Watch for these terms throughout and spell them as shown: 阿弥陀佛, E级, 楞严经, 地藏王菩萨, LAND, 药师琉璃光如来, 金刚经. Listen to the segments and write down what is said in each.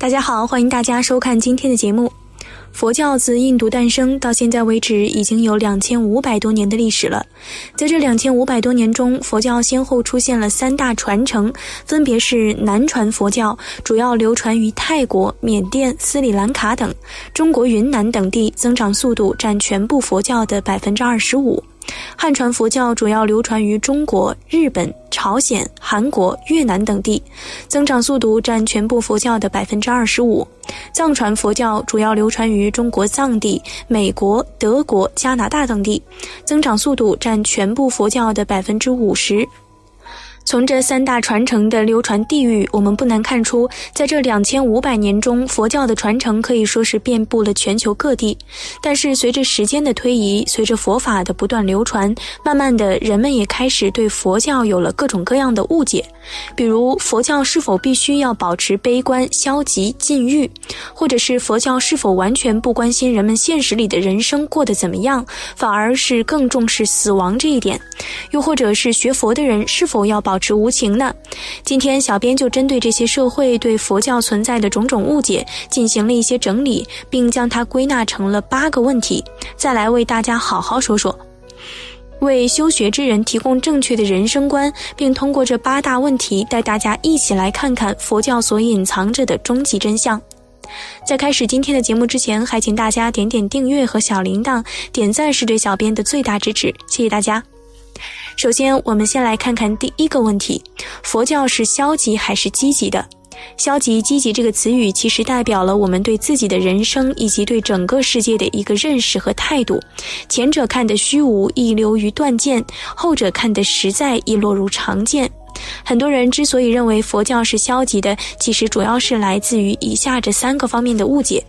大家好，欢迎大家收看今天的节目。佛教自印度诞生到现在为止已经有2500多年的历史了。在这2500多年中，佛教先后出现了三大传承，分别是南传佛教，主要流传于泰国、缅甸、斯里兰卡等，中国云南等地增长速度占全部佛教的 25%。 汉传佛教主要流传于中国、日本、朝鲜、韩国、越南等地，增长速度占全部佛教的 25%。 藏传佛教主要流传于中国藏地、美国、德国、加拿大等地，增长速度占全部佛教的 50%。 从这三大传承的流传地域，我们不难看出，在这2500年中，佛教的传承可以说是遍布了全球各地。但是随着时间的推移，随着佛法的不断流传，慢慢的人们也开始对佛教有了各种各样的误解，比如佛教是否必须要保持悲观、消极、禁欲，或者是佛教是否完全不关心人们现实里的人生过得怎么样，反而是更重视死亡这一点，又或者是学佛的人是否要保持无情呢？今天小编就针对这些社会对佛教存在的种种误解进行了一些整理，并将它归纳成了8个问题，再来为大家好好说说，为修学之人提供正确的人生观，并通过这8大问题带大家一起来看看佛教所隐藏着的终极真相。在开始今天的节目之前，还请大家点点订阅和小铃铛，点赞是对小编的最大支持，谢谢大家。首先，我们先来看看第一个问题，佛教是消极还是积极的？消极、积极这个词语其实代表了我们对自己的人生以及对整个世界的一个认识和态度，前者看得虚无，亦流于断见，后者看得实在，亦落入常见。很多人之所以认为佛教是消极的，其实主要是来自于以下这3个方面的误解。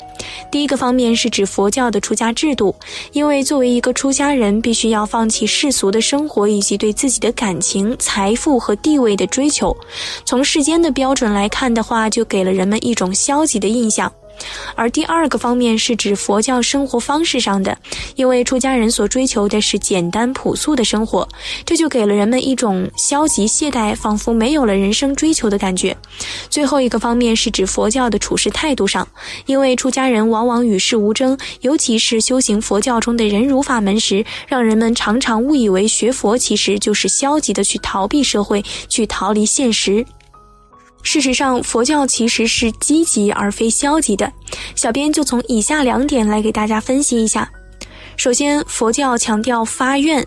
第一个方面是指佛教的出家制度，因为作为一个出家人，必须要放弃世俗的生活以及对自己的感情、财富和地位的追求，从世间的标准来看的话，就给了人们一种消极的印象。而第二个方面是指佛教生活方式上的，因为出家人所追求的是简单朴素的生活，这就给了人们一种消极懈怠，仿佛没有了人生追求的感觉。最后一个方面是指佛教的处事态度上，因为出家人往往与世无争，尤其是修行佛教中的忍辱法门时，让人们常常误以为学佛其实就是消极的去逃避社会，去逃离现实。事实上，佛教其实是积极而非消极的，小编就从以下2点来给大家分析一下。首先，佛教强调发愿，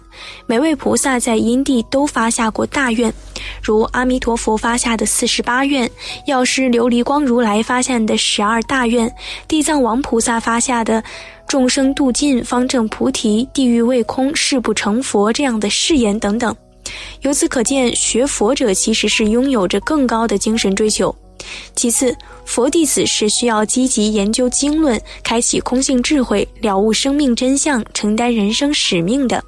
每位菩萨在因地都发下过大愿，如阿弥陀佛发下的48愿，药师琉璃光如来发下的12大愿，地藏王菩萨发下的众生度尽方证菩提，地狱未空誓不成佛这样的誓言等等。由此可见，学佛者其实是拥有着更高的精神追求。其次，佛弟子是需要积极研究经论，开启空性智慧，了悟生命真相，承担人生使命的。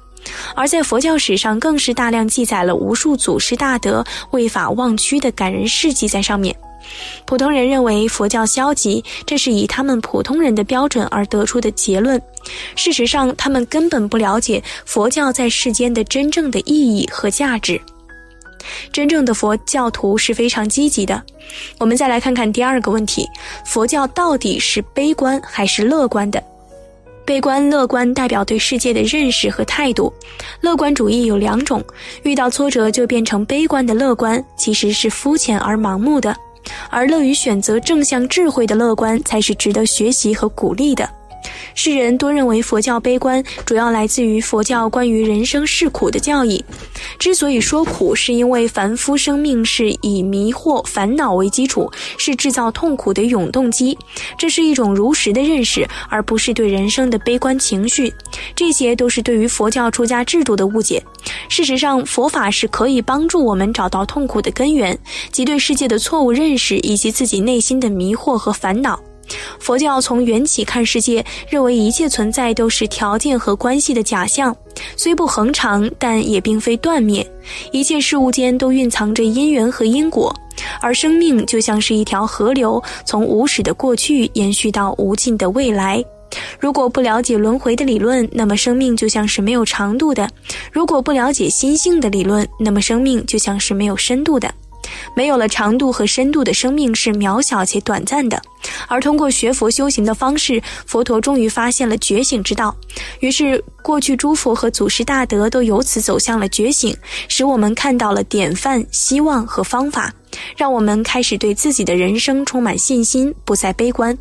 而在佛教史上，更是大量记载了无数祖师大德为法忘躯的感人事迹在上面。普通人认为佛教消极，这是以他们普通人的标准而得出的结论。事实上，他们根本不了解佛教在世间的真正的意义和价值。真正的佛教徒是非常积极的。我们再来看看第2个问题，佛教到底是悲观还是乐观的？悲观、乐观代表对世界的认识和态度。乐观主义有2种，遇到挫折就变成悲观的乐观，其实是肤浅而盲目的，而乐于选择正向智慧的乐观才是值得学习和鼓励的。世人多认为佛教悲观，主要来自于佛教关于人生是苦的教义。之所以说苦，是因为凡夫生命是以迷惑、烦恼为基础，是制造痛苦的永动机，这是一种如实的认识，而不是对人生的悲观情绪。这些都是对于佛教出家制度的误解。事实上，佛法是可以帮助我们找到痛苦的根源，即对世界的错误认识以及自己内心的迷惑和烦恼。佛教从缘起看世界，认为一切存在都是条件和关系的假象，虽不恒常，但也并非断灭，一切事物间都蕴藏着因缘和因果，而生命就像是一条河流，从无始的过去延续到无尽的未来。如果不了解轮回的理论，那么生命就像是没有长度的；如果不了解心性的理论，那么生命就像是没有深度的。没有了长度和深度的生命是渺小且短暂的。而通过学佛修行的方式，佛陀终于发现了觉醒之道。于是，过去诸佛和祖师大德都由此走向了觉醒，使我们看到了典范、希望和方法，让我们开始对自己的人生充满信心，不再悲观。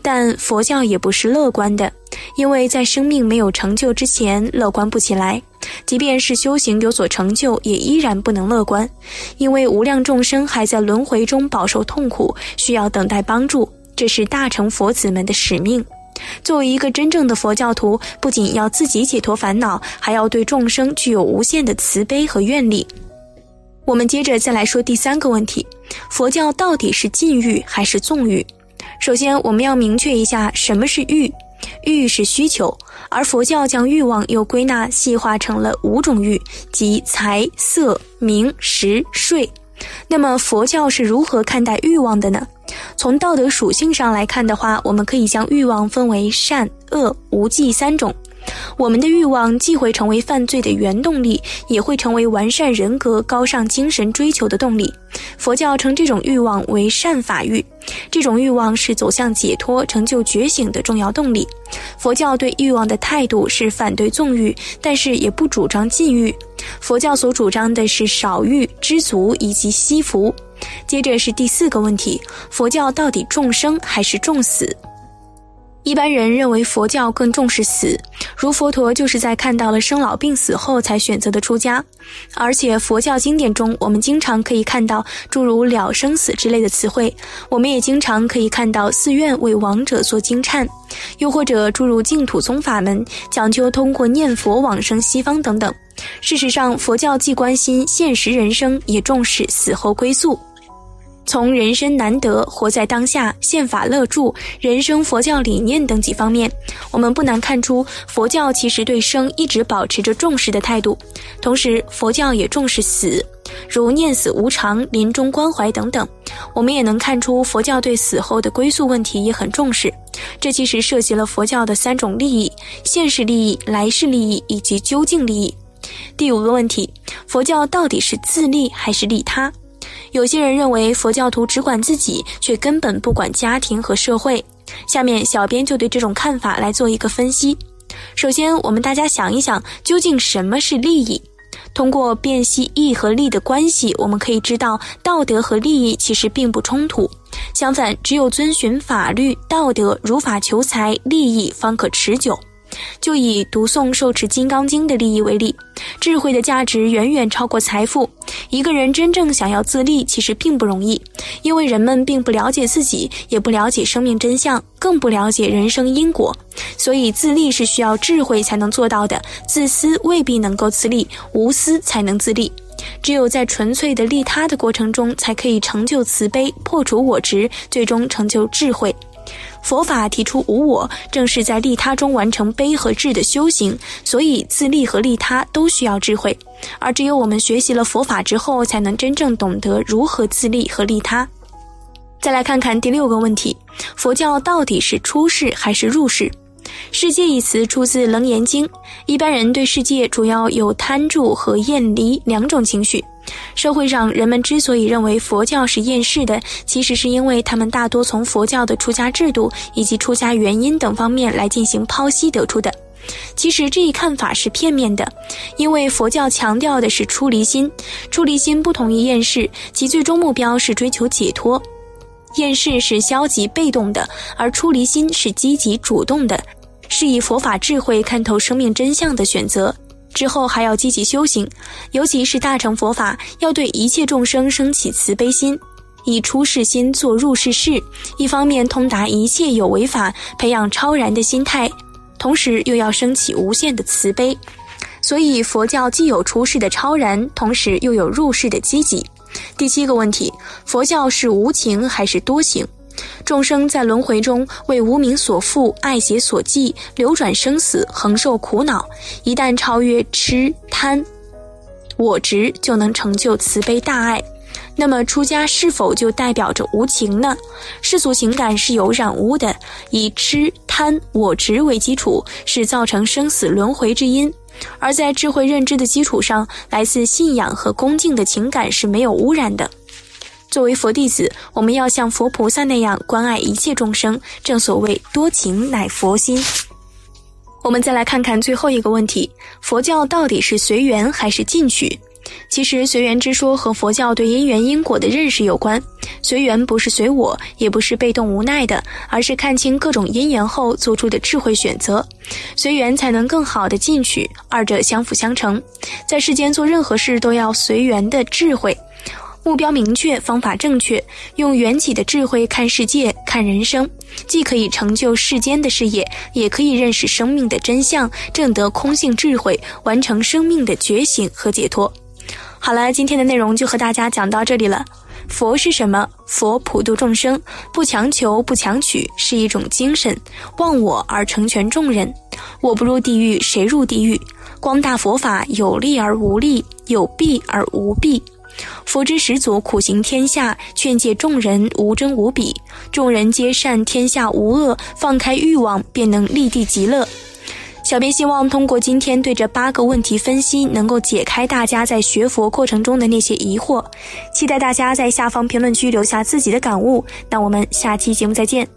但佛教也不是乐观的，因为在生命没有成就之前，乐观不起来。即便是修行有所成就，也依然不能乐观，因为无量众生还在轮回中饱受痛苦，需要等待帮助，这是大乘佛子们的使命。作为一个真正的佛教徒，不仅要自己解脱烦恼，还要对众生具有无限的慈悲和愿力。我们接着再来说第三个问题，佛教到底是禁欲还是纵欲？首先，我们要明确一下什么是欲。欲是需求，而佛教将欲望又归纳细化成了5种欲，即财、色、名、食、睡。那么佛教是如何看待欲望的呢？从道德属性上来看的话，我们可以将欲望分为善、恶、无记3种。我们的欲望既会成为犯罪的原动力，也会成为完善人格、高尚精神追求的动力。佛教称这种欲望为善法欲，这种欲望是走向解脱、成就觉醒的重要动力。佛教对欲望的态度是反对纵欲，但是也不主张禁欲。佛教所主张的是少欲、知足以及惜福。接着是第4个问题，佛教到底重生还是重死？一般人认为佛教更重视死，如佛陀就是在看到了生老病死后才选择的出家。而且佛教经典中，我们经常可以看到诸如了生死之类的词汇，我们也经常可以看到寺院为亡者做经忏，又或者诸如净土宗法门讲究通过念佛往生西方等等。事实上，佛教既关心现实人生，也重视死后归宿。从人生难得、活在当下、宪法乐住、人生佛教理念等几方面，我们不难看出，佛教其实对生一直保持着重视的态度。同时，佛教也重视死，如念死无常、临终关怀等等。我们也能看出，佛教对死后的归宿问题也很重视。这其实涉及了佛教的3种利益：现世利益、来世利益以及究竟利益。第5个问题，佛教到底是自利还是利他？有些人认为佛教徒只管自己，却根本不管家庭和社会。下面小编就对这种看法来做一个分析。首先，我们大家想一想，究竟什么是利益？通过辨析义和利的关系，我们可以知道道德和利益其实并不冲突。相反，只有遵循法律、道德、如法求财，利益方可持久。就以读诵受持《金刚经》的利益为例，智慧的价值远远超过财富。一个人真正想要自利，其实并不容易，因为人们并不了解自己，也不了解生命真相，更不了解人生因果。所以自利是需要智慧才能做到的，自私未必能够自利，无私才能自利。只有在纯粹的利他的过程中，才可以成就慈悲，破除我执，最终成就智慧。佛法提出无我，正是在利他中完成悲和智的修行，所以自利和利他都需要智慧，而只有我们学习了佛法之后，才能真正懂得如何自利和利他。再来看看第6个问题，佛教到底是出世还是入世？世界一词出自《楞严经》，一般人对世界主要有贪著和厌离2种情绪。社会上人们之所以认为佛教是厌世的，其实是因为他们大多从佛教的出家制度以及出家原因等方面来进行剖析得出的。其实这一看法是片面的，因为佛教强调的是出离心，出离心不同于厌世，其最终目标是追求解脱。厌世是消极被动的，而出离心是积极主动的，是以佛法智慧看透生命真相的选择。之后还要积极修行，尤其是大乘佛法，要对一切众生升起慈悲心，以出世心做入世事，一方面通达一切有为法，培养超然的心态，同时又要升起无限的慈悲。所以佛教既有出世的超然，同时又有入世的积极。第7个问题，佛教是无情还是多情？众生在轮回中为无明所缚、爱结所系，流转生死，横受苦恼。一旦超越痴、贪、我执，就能成就慈悲大爱。那么出家是否就代表着无情呢？世俗情感是有染污的，以痴、贪、我执为基础，是造成生死轮回之因。而在智慧认知的基础上，来自信仰和恭敬的情感是没有污染的。作为佛弟子，我们要像佛菩萨那样关爱一切众生，正所谓多情乃佛心。我们再来看看最后一个问题，佛教到底是随缘还是进取？其实随缘之说和佛教对因缘因果的认识有关，随缘不是随我，也不是被动无奈的，而是看清各种因缘后做出的智慧选择，随缘才能更好的进取，二者相辅相成。在世间做任何事都要随缘的智慧，目标明确，方法正确，用缘起的智慧看世界，看人生，既可以成就世间的事业，也可以认识生命的真相，证得空性智慧，完成生命的觉醒和解脱。好了，今天的内容就和大家讲到这里了。佛是什么？佛普度众生，不强求，不强取，是一种精神，忘我而成全众人。我不入地狱，谁入地狱？光大佛法，有利而无利，有弊而无弊。佛之始祖苦行天下，劝诫众人无争无比，众人皆善，天下无恶，放开欲望，便能立地极乐。小编希望通过今天对这8个问题分析，能够解开大家在学佛过程中的那些疑惑，期待大家在下方评论区留下自己的感悟。那我们下期节目再见。